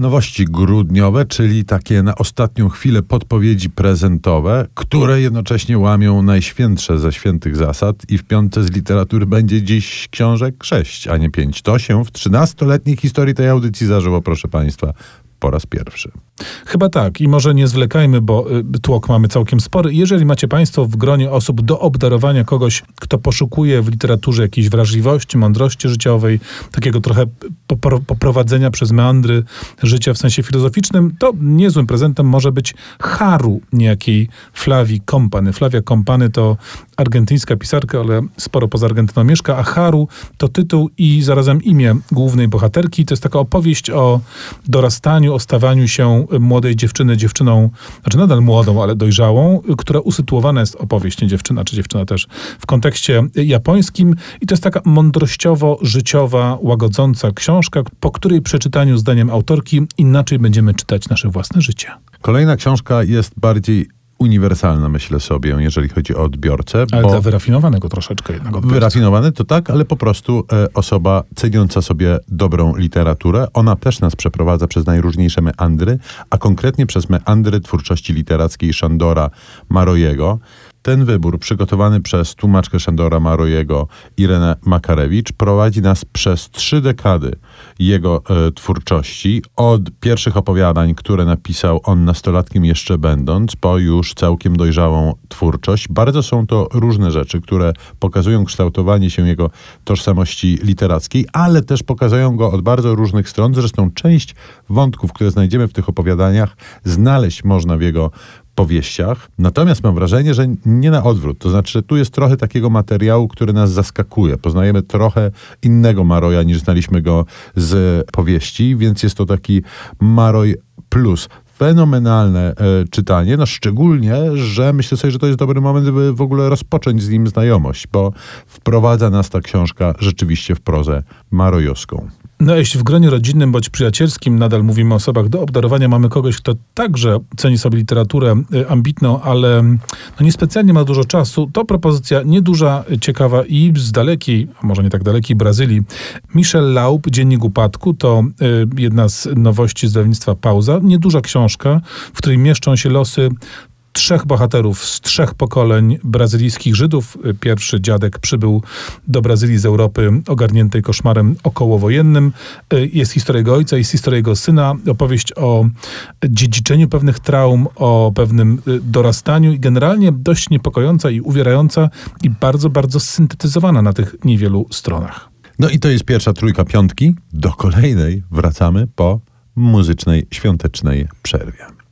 Nowości grudniowe, czyli takie na ostatnią chwilę podpowiedzi prezentowe, które jednocześnie łamią najświętsze ze świętych zasad i w piątce z literatury będzie dziś książek 6, a nie 5. To się w 13-letniej historii tej audycji zdarzyło, proszę Państwa, po raz pierwszy. Chyba tak. I może nie zwlekajmy, bo tłok mamy całkiem spory. Jeżeli macie Państwo w gronie osób do obdarowania kogoś, kto poszukuje w literaturze jakiejś wrażliwości, mądrości życiowej, takiego trochę poprowadzenia przez meandry życia w sensie filozoficznym, to niezłym prezentem może być Haru niejakiej Flavii Company. Flavia Company to argentyńska pisarka, ale sporo poza Argentyną mieszka, a Haru to tytuł i zarazem imię głównej bohaterki. To jest taka opowieść o dorastaniu, o stawaniu się młodej dziewczyny dziewczyną, znaczy nadal młodą, ale dojrzałą, która usytuowana jest, opowieść, nie dziewczyna, czy dziewczyna też, w kontekście japońskim. I to jest taka mądrościowo-życiowa, łagodząca książka, po której przeczytaniu, zdaniem autorki, inaczej będziemy czytać nasze własne życie. Kolejna książka jest bardziej uniwersalna, myślę sobie, jeżeli chodzi o odbiorcę. Ale dla wyrafinowanego troszeczkę jednak odbiorcy. Wyrafinowany to tak, ale po prostu osoba ceniąca sobie dobrą literaturę. Ona też nas przeprowadza przez najróżniejsze meandry, a konkretnie przez meandry twórczości literackiej Sándora Máraiego. Ten wybór, przygotowany przez tłumaczkę Sándora Máraiego Irenę Makarewicz, prowadzi nas przez 3 dekady jego twórczości. Od pierwszych opowiadań, które napisał on nastolatkiem jeszcze będąc, po już całkiem dojrzałą twórczość. Bardzo są to różne rzeczy, które pokazują kształtowanie się jego tożsamości literackiej, ale też pokazują go od bardzo różnych stron. Zresztą część wątków, które znajdziemy w tych opowiadaniach, znaleźć można w jego powieściach. Natomiast mam wrażenie, że nie na odwrót. To znaczy, tu jest trochę takiego materiału, który nas zaskakuje. Poznajemy trochę innego Máraia, niż znaliśmy go z powieści, więc jest to taki Máraj plus. Fenomenalne czytanie, no szczególnie, że myślę sobie, że to jest dobry moment, by w ogóle rozpocząć z nim znajomość, bo wprowadza nas ta książka rzeczywiście w prozę máraiowską. No jeśli w gronie rodzinnym bądź przyjacielskim nadal mówimy o osobach do obdarowania, mamy kogoś, kto także ceni sobie literaturę ambitną, ale no niespecjalnie ma dużo czasu, to propozycja nieduża, ciekawa i z dalekiej, a może nie tak dalekiej, Brazylii. Michel Laub, Dziennik Upadku, to jedna z nowości z wydawnictwa Pauza. Nieduża książka, w której mieszczą się losy 3 bohaterów z 3 pokoleń brazylijskich Żydów. Pierwszy dziadek przybył do Brazylii z Europy ogarniętej koszmarem okołowojennym. Jest historia jego ojca, jest historia jego syna, opowieść o dziedziczeniu pewnych traum, o pewnym dorastaniu i generalnie dość niepokojąca i uwierająca i bardzo, bardzo syntetyzowana na tych niewielu stronach. No i to jest pierwsza trójka piątki. Do kolejnej wracamy po muzycznej, świątecznej przerwie.